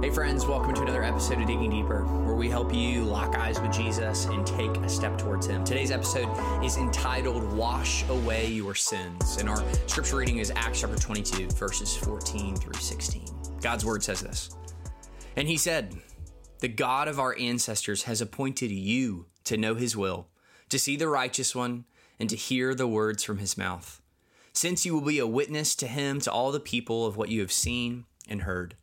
Hey friends, welcome to another episode of Digging Deeper, where we help you lock eyes with Jesus and take a step towards Him. Today's episode is entitled, Wash Away Your Sins, and our scripture reading is Acts chapter 22, verses 14 through 16. God's word says this, "And He said, the God of our ancestors has appointed you to know His will, to see the righteous one, and to hear the words from His mouth, since you will be a witness to Him, to all the people of what you have seen and heard.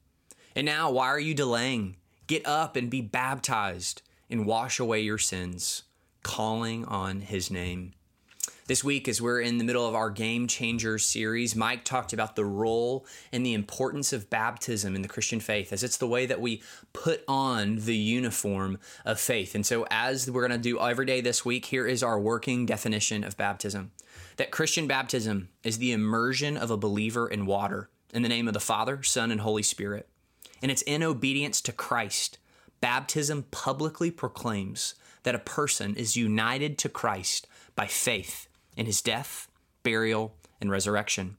And now, why are you delaying? Get up and be baptized and wash away your sins, calling on His name." This week, as we're in the middle of our Game Changers series, Mike talked about the role and the importance of baptism in the Christian faith, as it's the way that we put on the uniform of faith. And so as we're going to do every day this week, here is our working definition of baptism, that Christian baptism is the immersion of a believer in water in the name of the Father, Son, and Holy Spirit. And it's in obedience to Christ. Baptism publicly proclaims that a person is united to Christ by faith in His death, burial, and resurrection.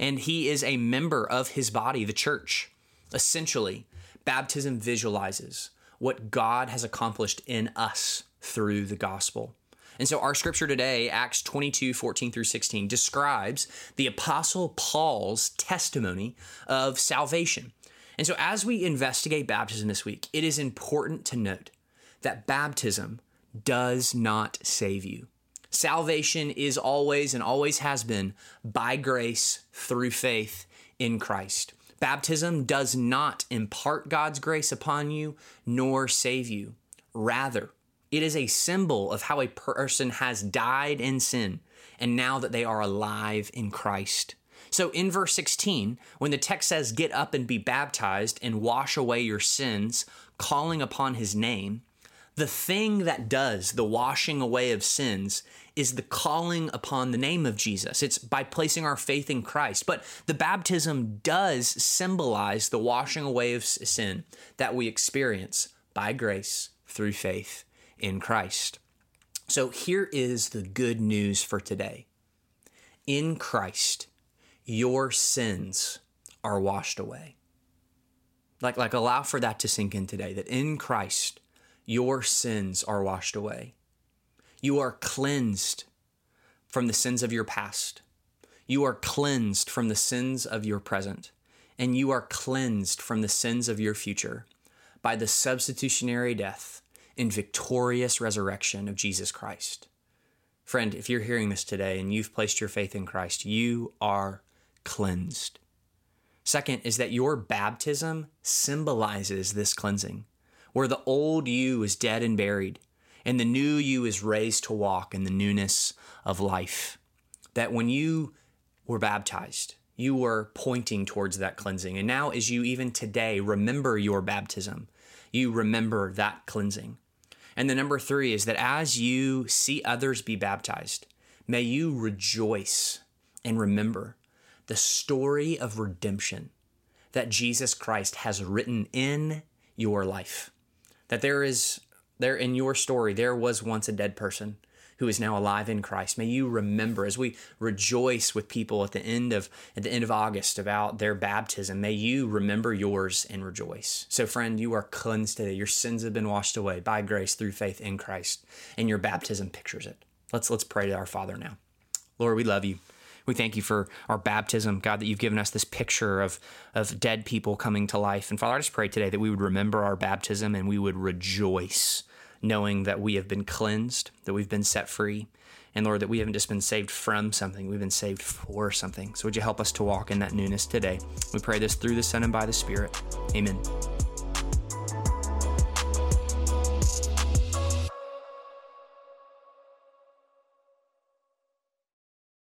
And he is a member of His body, the church. Essentially, baptism visualizes what God has accomplished in us through the gospel. And so our scripture today, Acts 22, 14 through 16, describes the Apostle Paul's testimony of salvation. And so as we investigate baptism this week, it is important to note that baptism does not save you. Salvation is always and always has been by grace through faith in Christ. Baptism does not impart God's grace upon you nor save you. Rather, it is a symbol of how a person has died in sin and now that they are alive in Christ. So in verse 16, when the text says, "Get up and be baptized and wash away your sins, calling upon His name," the thing that does the washing away of sins is the calling upon the name of Jesus. It's by placing our faith in Christ. But the baptism does symbolize the washing away of sin that we experience by grace through faith in Christ. So here is the good news for today. In Christ, your sins are washed away. Like allow for that to sink in today, that in Christ, your sins are washed away. You are cleansed from the sins of your past. You are cleansed from the sins of your present. And you are cleansed from the sins of your future by the substitutionary death and victorious resurrection of Jesus Christ. Friend, if you're hearing this today and you've placed your faith in Christ, you are cleansed. Second is that your baptism symbolizes this cleansing, where the old you is dead and buried, and the new you is raised to walk in the newness of life. That when you were baptized, you were pointing towards that cleansing. And now as you even today remember your baptism, you remember that cleansing. And the number three is that as you see others be baptized, may you rejoice and remember the story of redemption that Jesus Christ has written in your life, that there in your story, there was once a dead person who is now alive in Christ. May you remember as we rejoice with people at the end of August about their baptism. May you remember yours and rejoice. So friend, you are cleansed today. Your sins have been washed away by grace through faith in Christ, and your baptism pictures it. Let's pray to our Father now. Lord, we love you. We thank you for our baptism, God, that you've given us this picture of dead people coming to life. And Father, I just pray today that we would remember our baptism and we would rejoice knowing that we have been cleansed, that we've been set free, and Lord, that we haven't just been saved from something, we've been saved for something. So would you help us to walk in that newness today? We pray this through the Son and by the Spirit. Amen.